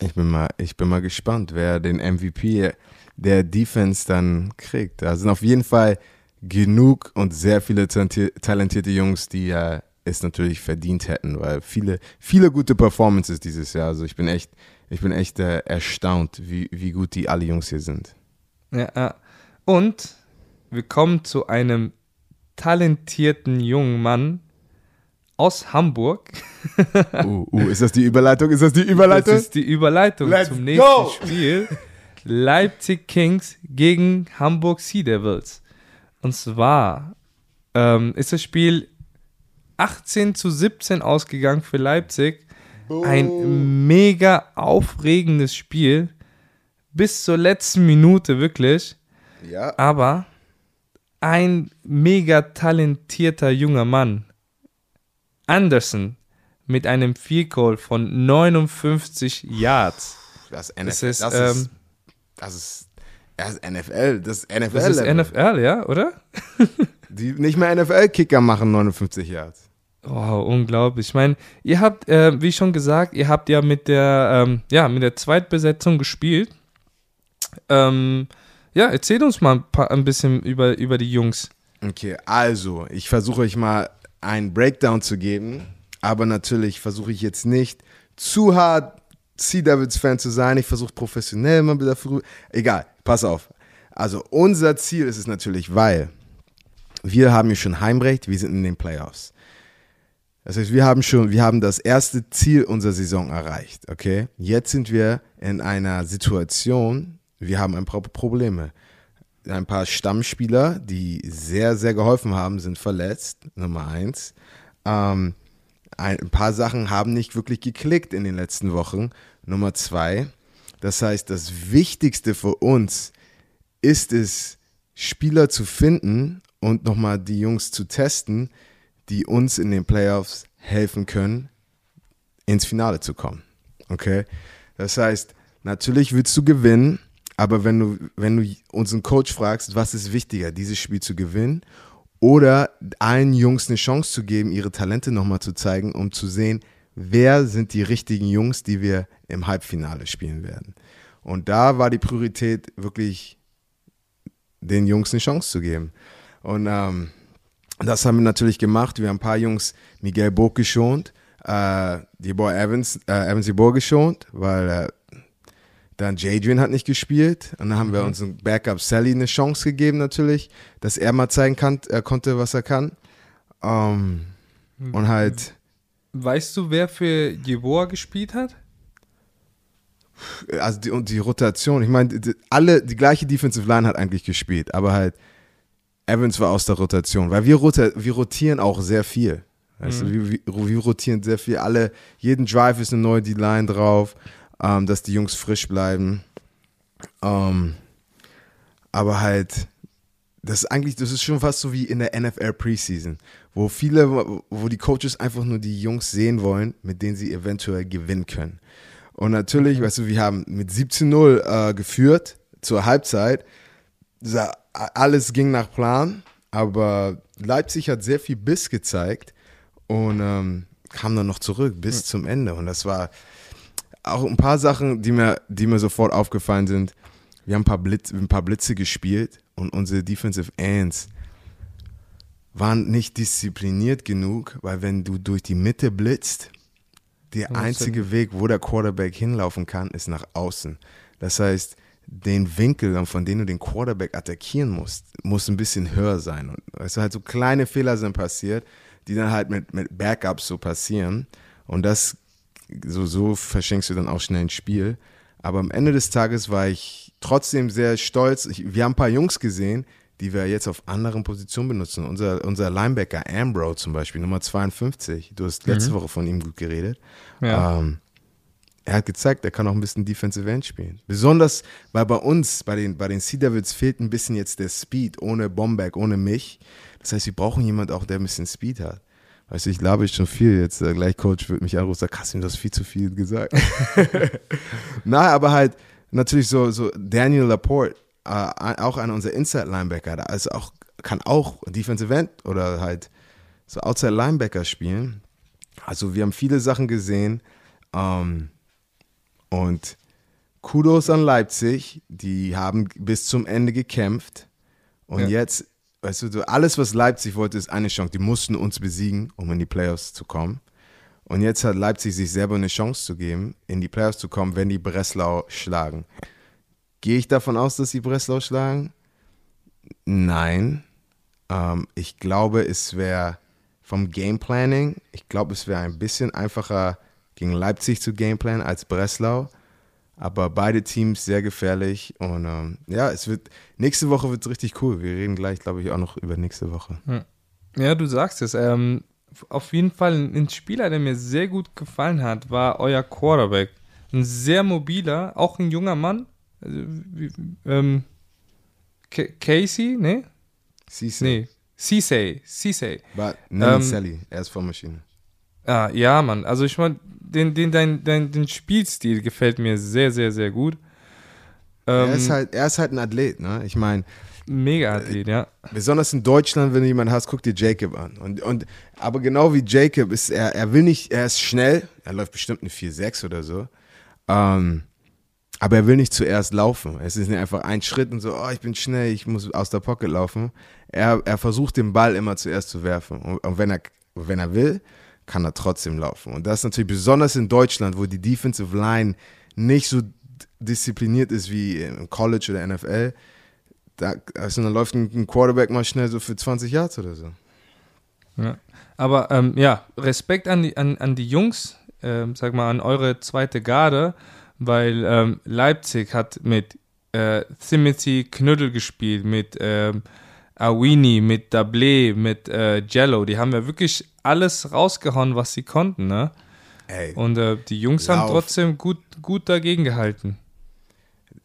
Ich bin mal, ich bin mal gespannt, wer den M V P der Defense dann kriegt. Da sind auf jeden Fall genug und sehr viele talentierte Jungs, die ja, äh, es natürlich verdient hätten, weil viele, viele gute Performances dieses Jahr. Also ich bin echt, ich bin echt äh, erstaunt, wie, wie gut die alle Jungs hier sind. Ja, und wir kommen zu einem talentierten jungen Mann aus Hamburg. Uh, uh, ist das die Überleitung? Ist das die Überleitung? Das ist die Überleitung Let's zum nächsten go! Spiel. Leipzig Kings gegen Hamburg Sea Devils. Und zwar ähm, ist das Spiel achtzehn zu siebzehn ausgegangen für Leipzig. Ein mega aufregendes Spiel. Bis zur letzten Minute, wirklich. Ja. Aber ein mega talentierter junger Mann. Anderson mit einem Field Goal von neunundfünfzig Yards. Das, N F L, das, ist, das, ähm, ist, das ist das ist N F L. Das ist N F L. Das ist N F L, ja, oder? Die nicht mehr N F L-Kicker machen neunundfünfzig Yards. Oh, unglaublich. Ich meine, ihr habt, äh, wie schon gesagt, ihr habt ja mit der, ähm, ja, mit der Zweitbesetzung gespielt. Ähm, ja, erzähl uns mal ein, paar, ein bisschen über, über die Jungs. Okay, also, ich versuche euch mal einen Breakdown zu geben, aber natürlich versuche ich jetzt nicht zu hart Sea-Devils-Fan zu sein. Ich versuche professionell mal wieder früh. Egal, pass auf. Also, unser Ziel ist es natürlich, weil wir haben hier schon Heimrecht, wir sind in den Playoffs. Das heißt, wir haben schon, wir haben das erste Ziel unserer Saison erreicht, okay? Jetzt sind wir in einer Situation, wir haben ein paar Probleme. Ein paar Stammspieler, die sehr, sehr geholfen haben, sind verletzt, Nummer eins. Ähm, ein paar Sachen haben nicht wirklich geklickt in den letzten Wochen, Nummer zwei. Das heißt, das Wichtigste für uns ist es, Spieler zu finden und nochmal die Jungs zu testen, die uns in den Playoffs helfen können, ins Finale zu kommen, okay? Das heißt, natürlich willst du gewinnen, aber wenn du, wenn du unseren Coach fragst, was ist wichtiger, dieses Spiel zu gewinnen oder allen Jungs eine Chance zu geben, ihre Talente nochmal zu zeigen, um zu sehen, wer sind die richtigen Jungs, die wir im Halbfinale spielen werden. Und da war die Priorität wirklich, den Jungs eine Chance zu geben. Und, ähm, das haben wir natürlich gemacht. Wir haben ein paar Jungs, Miguel Burg geschont, äh, die Boy Evans, äh, Evans die Boy geschont, weil äh, dann Jadrian hat nicht gespielt. Und dann haben mhm. wir unseren Backup Sally eine Chance gegeben natürlich, dass er mal zeigen kann, äh, konnte, was er kann. Ähm, mhm. Und halt... Weißt du, wer für Jeboa gespielt hat? Also die, und die Rotation. Ich meine, die, alle, die gleiche Defensive Line hat eigentlich gespielt, aber halt Evans war aus der Rotation, weil wir, rota- wir rotieren auch sehr viel. Weißt mhm. du, wir, wir rotieren sehr viel. Alle, jeden Drive ist eine neue D-Line drauf, ähm, dass die Jungs frisch bleiben. Ähm, aber halt, das ist eigentlich, das ist schon fast so wie in der N F L Preseason, wo viele, wo die Coaches einfach nur die Jungs sehen wollen, mit denen sie eventuell gewinnen können. Und natürlich, mhm. weißt du, wir haben mit siebzehn null äh, geführt zur Halbzeit. Dieser Alles ging nach Plan, aber Leipzig hat sehr viel Biss gezeigt und ähm, kam dann noch zurück bis mhm. zum Ende. Und das war auch ein paar Sachen, die mir, die mir sofort aufgefallen sind. Wir haben ein paar, Blitz, ein paar Blitze gespielt und unsere Defensive Ends waren nicht diszipliniert genug, weil wenn du durch die Mitte blitzt, der einzige Weg, wo der Quarterback hinlaufen kann, ist nach außen. Das heißt, den Winkel, von dem du den Quarterback attackieren musst, muss ein bisschen höher sein. Und weißt du, halt so kleine Fehler sind passiert, die dann halt mit, mit Backups so passieren. Und das, so, so verschenkst du dann auch schnell ein Spiel. Aber am Ende des Tages war ich trotzdem sehr stolz. Ich, wir haben ein paar Jungs gesehen, die wir jetzt auf anderen Positionen benutzen. Unser, unser Linebacker Ambro zum Beispiel, Nummer zweiundfünfzig. Du hast letzte mhm. Woche von ihm gut geredet. Ja. Ähm, Er hat gezeigt, er kann auch ein bisschen Defensive End spielen. Besonders, weil bei uns, bei den, bei den Sea Devils fehlt ein bisschen jetzt der Speed, ohne Bombeck, ohne mich. Das heißt, wir brauchen jemanden auch, der ein bisschen Speed hat. Weißt du, ich labere schon viel jetzt. Äh, gleich Coach wird mich anrufen und sagt, Kasim, du hast viel zu viel gesagt. Na, aber halt natürlich so, so Daniel Laporte, äh, auch einer unserer Inside-Linebacker, also auch, kann auch Defensive End oder halt so Outside-Linebacker spielen. Also wir haben viele Sachen gesehen, ähm, und Kudos an Leipzig, die haben bis zum Ende gekämpft. Und ja. jetzt, weißt du, alles, was Leipzig wollte, ist eine Chance. Die mussten uns besiegen, um in die Playoffs zu kommen. Und jetzt hat Leipzig sich selber eine Chance zu geben, in die Playoffs zu kommen, wenn die Breslau schlagen. Gehe ich davon aus, dass die Breslau schlagen? Nein. Ähm, ich glaube, es wäre vom Gameplanning, ich glaube, es wäre ein bisschen einfacher, gegen Leipzig zu Gameplan als Breslau, aber beide Teams sehr gefährlich und ähm, ja, es wird, nächste Woche wird es richtig cool. Wir reden gleich, glaube ich, auch noch über nächste Woche. Ja, du sagst es. Ähm, auf jeden Fall ein Spieler, der mir sehr gut gefallen hat, war euer Quarterback. Ein sehr mobiler, auch ein junger Mann. Also, wie, ähm, K- Casey, ne? Cissé. Nee, Cissé, Cissé. Nein, Sally, er ist Vormaschine. Ah, ja, Mann. Also ich meine, den, den, den, den, den Spielstil gefällt mir sehr, sehr, sehr gut. Ähm, er, ist halt, er ist halt ein Athlet, ne? Ich meine, Mega-Athlet, ja. Besonders in Deutschland, wenn du jemanden hast, guck dir Jacob an. Und, und, aber genau wie Jacob, ist er, er will nicht, er ist schnell, er läuft bestimmt eine vier sechs oder so, ähm, aber er will nicht zuerst laufen. Es ist nicht einfach ein Schritt und so, oh, ich bin schnell, ich muss aus der Pocket laufen. Er, er versucht, den Ball immer zuerst zu werfen. Und, und wenn er, wenn er will, kann er trotzdem laufen. Und das ist natürlich besonders in Deutschland, wo die Defensive Line nicht so diszipliniert ist wie im College oder N F L. Da, also dann läuft ein Quarterback mal schnell so für zwanzig Yards oder so. Ja, aber ähm, ja, Respekt an die, an, an die Jungs, äh, sag mal an eure zweite Garde, weil ähm, Leipzig hat mit äh, Timothy Knödel gespielt, mit äh, Awini, mit Dablé, mit äh, Jello. Die haben ja wirklich alles rausgehauen, was sie konnten, ne? Ey, und äh, die Jungs lauf. haben trotzdem gut, gut dagegen gehalten.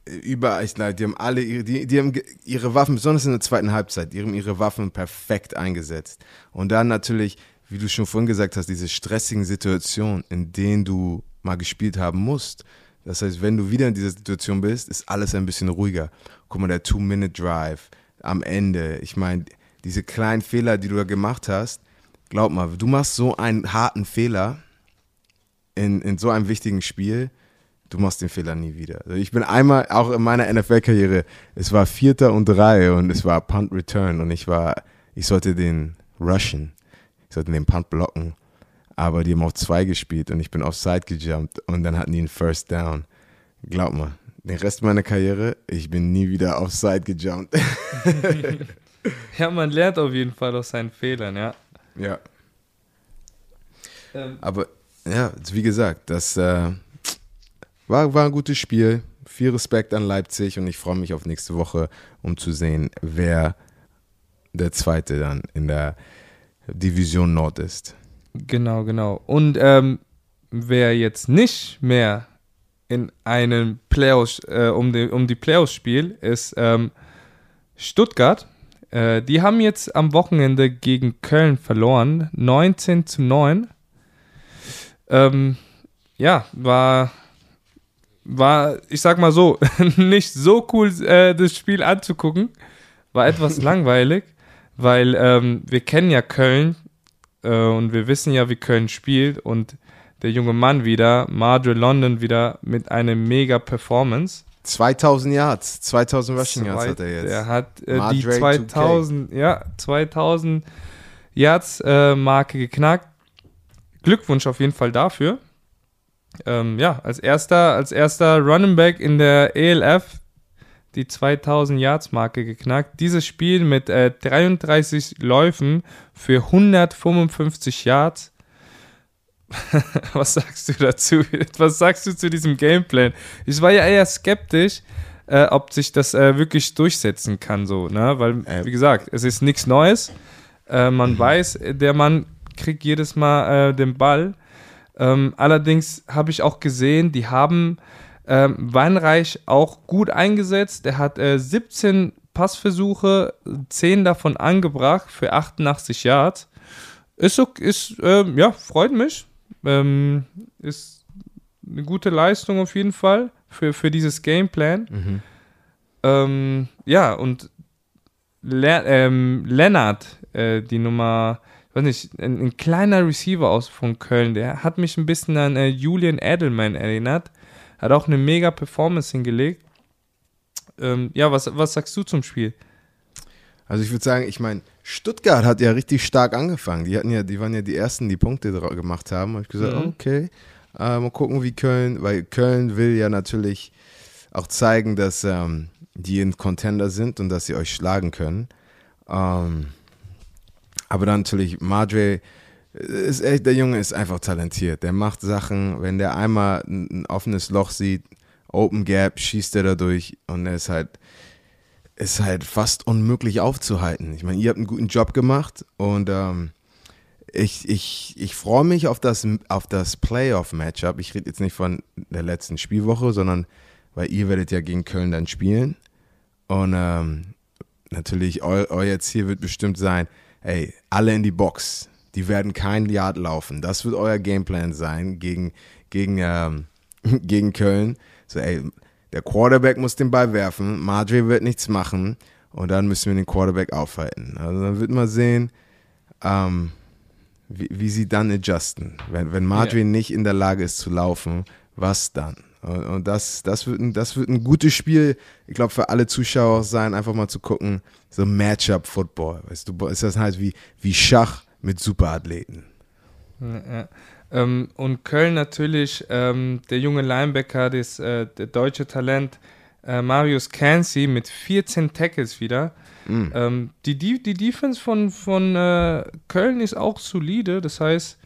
Überall, ich glaube, die haben alle ihre, die, die haben ihre Waffen, besonders in der zweiten Halbzeit, die haben ihre Waffen perfekt eingesetzt. Und dann natürlich, wie du schon vorhin gesagt hast, diese stressigen Situationen, in denen du mal gespielt haben musst. Das heißt, wenn du wieder in dieser Situation bist, ist alles ein bisschen ruhiger. Guck mal, der Two-Minute-Drive am Ende. Ich meine, diese kleinen Fehler, die du da gemacht hast, glaub mal, du machst so einen harten Fehler in, in so einem wichtigen Spiel, du machst den Fehler nie wieder. Also ich bin einmal, auch in meiner N F L-Karriere, es war Vierter und Drei und es war Punt Return und ich war, ich sollte den rushen, ich sollte den Punt blocken, aber die haben auf zwei gespielt und ich bin offside gejumpt und dann hatten die einen First Down. Glaub mal, den Rest meiner Karriere, ich bin nie wieder offside gejumpt. Ja, man lernt auf jeden Fall aus seinen Fehlern, ja. Ja. Ähm. Aber, ja, wie gesagt, das... Äh, War, war ein gutes Spiel, viel Respekt an Leipzig und ich freue mich auf nächste Woche, um zu sehen, wer der Zweite dann in der Division Nord ist. Genau, genau. Und ähm, wer jetzt nicht mehr in einem Playoffs, äh, um, die, um die Playoffs spielt, ist ähm, Stuttgart. Äh, die haben jetzt am Wochenende gegen Köln verloren, neunzehn zu neun. Ähm, ja, war... War, ich sag mal so, nicht so cool, äh, das Spiel anzugucken. War etwas langweilig, weil ähm, wir kennen ja Köln äh, und wir wissen ja, wie Köln spielt. Und der junge Mann wieder, Madre London wieder mit einer mega Performance. zweitausend Yards, zweitausend Rushing Yards hat er jetzt. Er hat äh, die zweitausend, ja, zweitausend Yards äh, Marke geknackt. Glückwunsch auf jeden Fall dafür. Ähm, ja, als erster, als erster Running Back in der E L F die zweitausend Yards Marke geknackt. Dieses Spiel mit äh, dreiunddreißig Läufen für hundertfünfundfünfzig Yards. Was sagst du dazu? Was sagst du zu diesem Gameplan? Ich war ja eher skeptisch, äh, ob sich das äh, wirklich durchsetzen kann, so, ne? Weil, wie gesagt, es ist nichts Neues. Äh, man weiß, der Mann kriegt jedes Mal äh, den Ball. Ähm, allerdings habe ich auch gesehen, die haben ähm, Weinreich auch gut eingesetzt. Er hat äh, siebzehn Passversuche, zehn davon angebracht für achtundachtzig Yards. Ist, ist äh, ja, freut mich. Ähm, ist eine gute Leistung auf jeden Fall für, für dieses Gameplan. Mhm. Ähm, ja, und Le- ähm, Lennart, äh, die Nummer... Ich weiß nicht, ein, ein kleiner Receiver aus von Köln, der hat mich ein bisschen an äh, Julian Edelman erinnert. Hat auch eine mega Performance hingelegt. Ähm, ja, was, was sagst du zum Spiel? Also ich würde sagen, ich meine, Stuttgart hat ja richtig stark angefangen. Die hatten ja, die waren ja die Ersten, die Punkte dra- gemacht haben. Habe ich gesagt, mhm. okay, äh, mal gucken, wie Köln, weil Köln will ja natürlich auch zeigen, dass ähm, die ein Contender sind und dass sie euch schlagen können. Ähm, Aber dann natürlich, Madre, ist echt, der Junge ist einfach talentiert. Der macht Sachen, wenn der einmal ein offenes Loch sieht, Open Gap, schießt er dadurch und er ist halt, ist halt fast unmöglich aufzuhalten. Ich meine, ihr habt einen guten Job gemacht und ähm, ich, ich, ich freue mich auf das, auf das Playoff-Matchup. Ich rede jetzt nicht von der letzten Spielwoche, sondern weil ihr werdet ja gegen Köln dann spielen und ähm, natürlich eu, euer Ziel wird bestimmt sein, ey, alle in die Box, die werden kein Yard laufen. Das wird euer Gameplan sein gegen, gegen, ähm, gegen Köln. So, ey, der Quarterback muss den Ball werfen, Madre wird nichts machen Und dann müssen wir den Quarterback aufhalten. Also dann wird man sehen, ähm, wie, wie sie dann adjusten. Wenn, wenn Madre yeah. nicht in der Lage ist zu laufen, was dann? Und, und das, das, wird ein, das wird ein gutes Spiel, ich glaube, für alle Zuschauer sein, einfach mal zu gucken, so Matchup-Football. Weißt du, ist das halt wie, wie Schach mit Superathleten. Ja. Ähm, und Köln natürlich, ähm, der junge Linebacker, das äh, der deutsche Talent, äh, Marius Kansi mit vierzehn Tackles wieder. Mhm. Ähm, die, die, die Defense von, von äh, Köln ist auch solide, das heißt,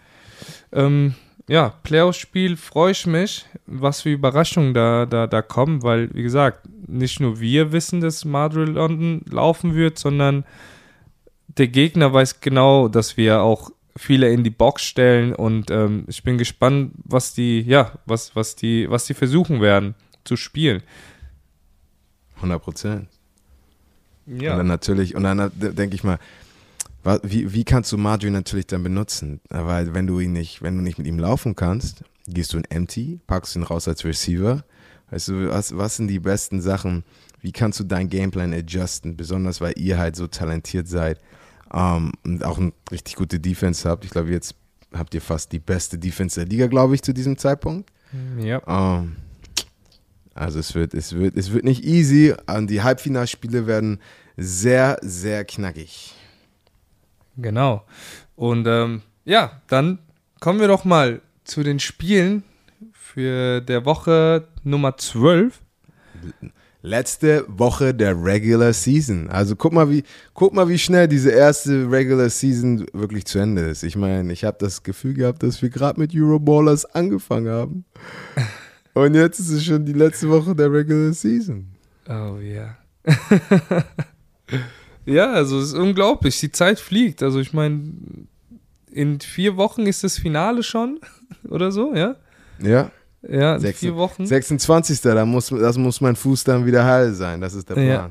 ähm, ja, Playoff-Spiel freue ich mich, was für Überraschungen da, da, da kommen, weil, wie gesagt, nicht nur wir wissen, dass Madre London laufen wird, sondern der Gegner weiß genau, dass wir auch viele in die Box stellen, und ähm, ich bin gespannt, was die, ja, was, was die, was die versuchen werden zu spielen. hundert Prozent. Ja. Und dann natürlich, und dann denke ich mal, wie, wie kannst du Madre natürlich dann benutzen? Weil wenn du ihn nicht, wenn du nicht mit ihm laufen kannst, gehst du in Empty, packst ihn raus als Receiver. Weißt du, was, was sind die besten Sachen? Wie kannst du deinen Gameplan adjusten? Besonders, weil ihr halt so talentiert seid. Um, und auch eine richtig gute Defense habt. Ich glaube, jetzt habt ihr fast die beste Defense der Liga, glaube ich, zu diesem Zeitpunkt. Ja. Um, also es wird, es wird, es wird nicht easy. Und die Halbfinalspiele werden sehr, sehr knackig. Genau. Und ähm, ja, dann kommen wir doch mal zu den Spielen für der Woche Nummer zwölf. Letzte Woche der Regular Season. Also guck mal, wie, guck mal, wie schnell diese erste Regular Season wirklich zu Ende ist. Ich meine, ich habe das Gefühl gehabt, dass wir gerade mit Euroballers angefangen haben. Und jetzt ist es schon die letzte Woche der Regular Season. Oh ja. Yeah. Ja, also es ist unglaublich. Die Zeit fliegt. Also ich meine, in vier Wochen ist das Finale schon oder so, ja? Ja. Ja, in sechsundzwanzigsten vier Wochen. sechsundzwanzigsten Da muss, das muss mein Fuß dann wieder heil sein. Das ist der Plan. Ja,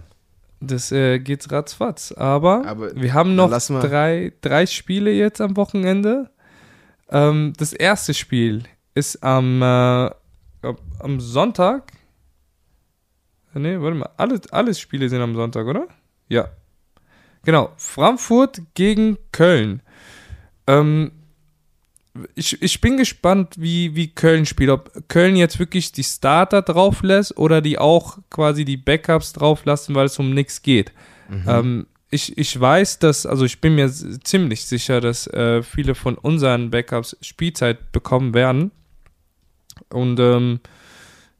das äh, geht ratzfatz. Aber, Aber wir haben noch drei, drei Spiele jetzt am Wochenende. Ähm, das erste Spiel ist am, äh, am Sonntag. Ne, warte mal. Alle, alle Spiele sind am Sonntag, oder? Ja. Genau. Frankfurt gegen Köln. Ähm, Ich, ich bin gespannt, wie, wie Köln spielt. Ob Köln jetzt wirklich die Starter drauf lässt oder die auch quasi die Backups drauf lassen, weil es um nichts geht. Mhm. Ähm, ich, ich weiß, dass, also ich bin mir ziemlich sicher, dass äh, viele von unseren Backups Spielzeit bekommen werden. Und ähm,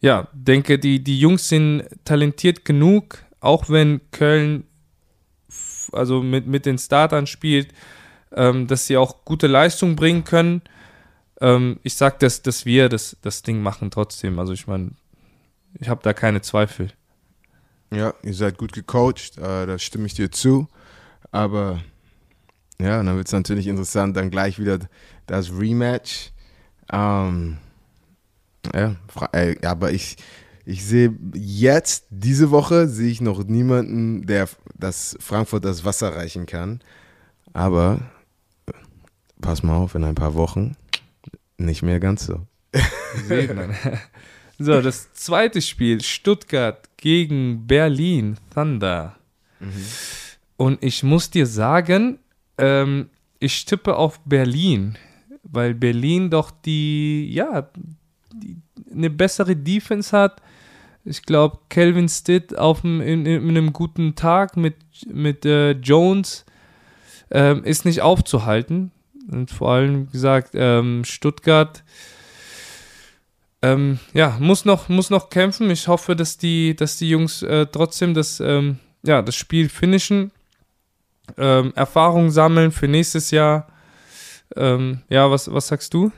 ja, denke, die, die Jungs sind talentiert genug, auch wenn Köln f- also mit, mit den Startern spielt, dass sie auch gute Leistung bringen können. Ich sage, dass, dass wir das, das Ding machen trotzdem. Also ich meine, ich habe da keine Zweifel. Ja, ihr seid gut gecoacht, da stimme ich dir zu. Aber ja, dann wird es natürlich interessant, dann gleich wieder das Rematch. Ähm, ja, aber ich, ich sehe jetzt, diese Woche, sehe ich noch niemanden, der das Frankfurt das Wasser reichen kann. Aber pass mal auf, in ein paar Wochen nicht mehr ganz so. So, das zweite Spiel, Stuttgart gegen Berlin Thunder. Mhm. Und ich muss dir sagen, ähm, ich tippe auf Berlin, weil Berlin doch die, ja, die, eine bessere Defense hat. Ich glaube, Calvin Stitt auf dem, in, in einem guten Tag mit, mit äh, Jones Ähm, ist nicht aufzuhalten. Und vor allem, wie gesagt, ähm, Stuttgart ähm, ja, muss, noch, muss noch kämpfen. Ich hoffe, dass die, dass die Jungs äh, trotzdem das, ähm, ja, das Spiel finishen, ähm, Erfahrung sammeln für nächstes Jahr. Ähm, ja, was, was sagst du?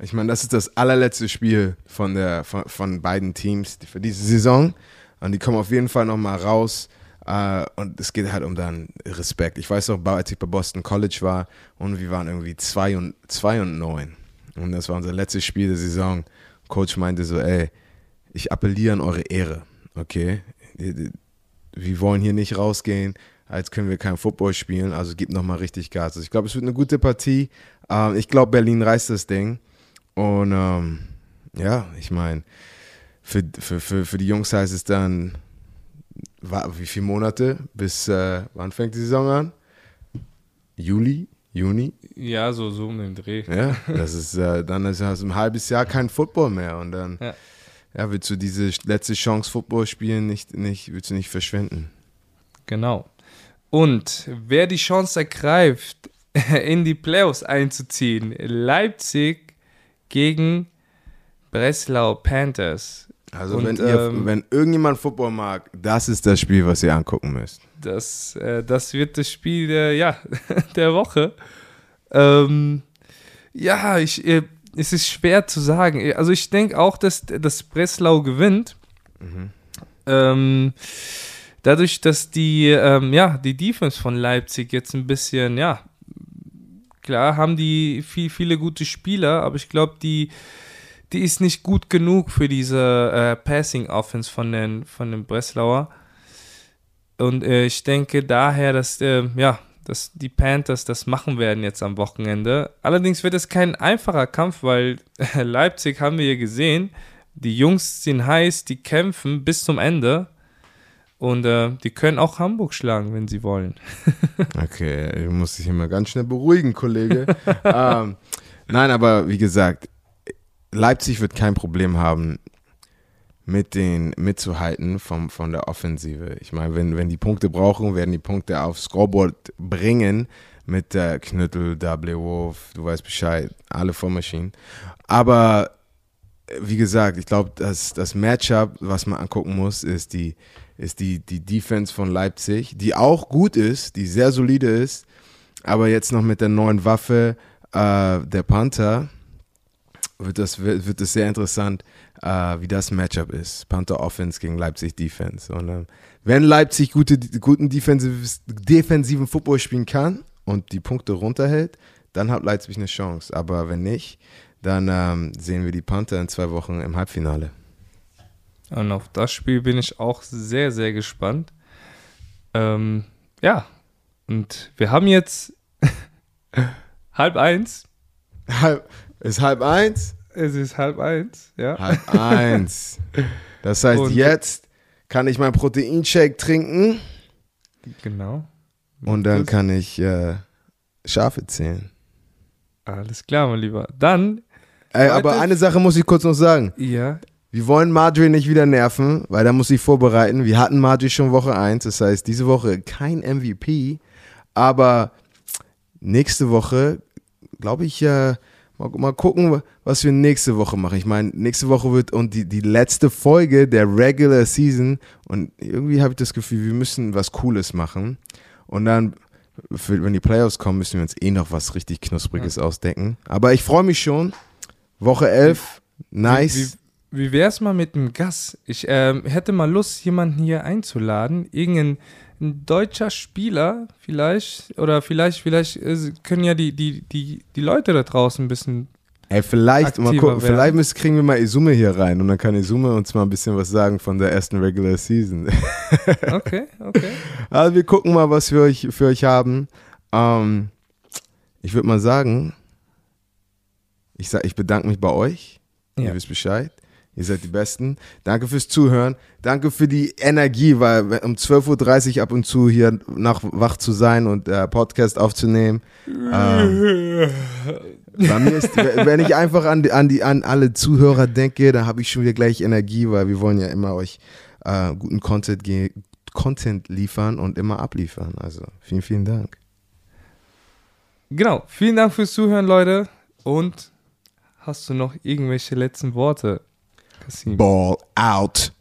Ich meine, das ist das allerletzte Spiel von, der, von, von beiden Teams für diese Saison. Und die kommen auf jeden Fall nochmal raus. Uh, und es geht halt um dann Respekt. Ich weiß noch, als ich bei Boston College war und wir waren irgendwie zwei und neun. Und das war unser letztes Spiel der Saison. Coach meinte so, ey, ich appelliere an eure Ehre, okay? Wir wollen hier nicht rausgehen, als können wir kein Football spielen, also gebt nochmal richtig Gas. Also ich glaube, es wird eine gute Partie. Uh, ich glaube, Berlin reißt das Ding. Und um, ja, ich meine, für, für, für, für die Jungs heißt es dann, wie viele Monate bis, äh, wann fängt die Saison an? Juli, Juni? Ja, so, so um den Dreh. Ja, das ist, äh, dann ist also ein halbes Jahr kein Football mehr und dann ja. Ja, willst du diese letzte Chance Football spielen nicht, nicht, willst du nicht verschwenden. Genau. Und wer die Chance ergreift, in die Playoffs einzuziehen, Leipzig gegen Breslau Panthers. Also und, wenn, ihr, ähm, wenn irgendjemand Football mag, das ist das Spiel, was ihr angucken müsst. Das, äh, das wird das Spiel der, ja, der Woche. Ähm, ja, ich, äh, es ist schwer zu sagen. Also ich denke auch, dass, dass Breslau gewinnt. Mhm. Ähm, dadurch, dass die, ähm, ja, die Defense von Leipzig jetzt ein bisschen, ja, klar haben die viel, viele gute Spieler, aber ich glaube, die die ist nicht gut genug für diese äh, Passing-Offense von den, von den Breslauer. Und äh, ich denke daher, dass, äh, ja, dass die Panthers das machen werden jetzt am Wochenende. Allerdings wird es kein einfacher Kampf, weil äh, Leipzig haben wir hier gesehen, die Jungs sind heiß, die kämpfen bis zum Ende. Und äh, die können auch Hamburg schlagen, wenn sie wollen. Okay, ich muss dich immer ganz schnell beruhigen, Kollege. ähm, nein, aber wie gesagt, Leipzig wird kein Problem haben, mit den mitzuhalten vom, von der Offensive. Ich meine, wenn, wenn die Punkte brauchen, werden die Punkte aufs Scoreboard bringen mit der Knüttel, W. Wolf, du weißt Bescheid, alle Vormaschinen. Aber wie gesagt, ich glaube, das, das Matchup, was man angucken muss, ist, die, ist die, die Defense von Leipzig, die auch gut ist, die sehr solide ist, aber jetzt noch mit der neuen Waffe äh, der Panther, wird es das, wird das sehr interessant, äh, wie das Matchup ist. Panther Offense gegen Leipzig Defense. Und äh, wenn Leipzig gute, guten defensiven Football spielen kann und die Punkte runterhält, dann hat Leipzig eine Chance. Aber wenn nicht, dann ähm, sehen wir die Panther in zwei Wochen im Halbfinale. Und auf das Spiel bin ich auch sehr, sehr gespannt. Ähm, ja, und wir haben jetzt halb eins. Halb Es ist halb eins? Es ist halb eins, ja. Halb eins. Das heißt, und jetzt kann ich meinen Proteinshake trinken. Genau. Und dann kann ich äh, Schafe zählen. Alles klar, mein Lieber. Dann. Ey, aber eine Sache muss ich kurz noch sagen. Ja. Wir wollen Madre nicht wieder nerven, weil da muss ich vorbereiten. Wir hatten Madre schon Woche eins. Das heißt, diese Woche kein M V P. Aber nächste Woche, glaube ich, äh, Mal, mal gucken, was wir nächste Woche machen. Ich meine, nächste Woche wird und die, die letzte Folge der Regular Season und irgendwie habe ich das Gefühl, wir müssen was Cooles machen und dann, für, wenn die Playoffs kommen, müssen wir uns eh noch was richtig Knuspriges ja. ausdenken. Aber ich freue mich schon. Woche elf, nice. Wie, wie, wie wär's mal mit einem Gast? Ich äh, hätte mal Lust, jemanden hier einzuladen, irgendeinen ein deutscher Spieler vielleicht, oder vielleicht vielleicht können ja die, die, die, die Leute da draußen ein bisschen Ey, vielleicht, mal gucken, vielleicht müssen, kriegen wir mal Izumi hier rein und dann kann Izumi uns mal ein bisschen was sagen von der ersten Regular Season. Okay, okay. Also wir gucken mal, was wir euch, für euch haben. Ähm, ich würde mal sagen, ich, sag, ich bedanke mich bei euch. Ja. Ihr wisst Bescheid. Ihr seid die Besten. Danke fürs Zuhören. Danke für die Energie, weil um zwölf Uhr dreißig ab und zu hier nach wach zu sein und äh, Podcast aufzunehmen. Ähm, bei mir ist, wenn ich einfach an, an, die, an alle Zuhörer denke, dann habe ich schon wieder gleich Energie, weil wir wollen ja immer euch äh, guten Content, ge- Content liefern und immer abliefern. Also vielen, vielen Dank. Genau. Vielen Dank fürs Zuhören, Leute. Und hast du noch irgendwelche letzten Worte? Ball out.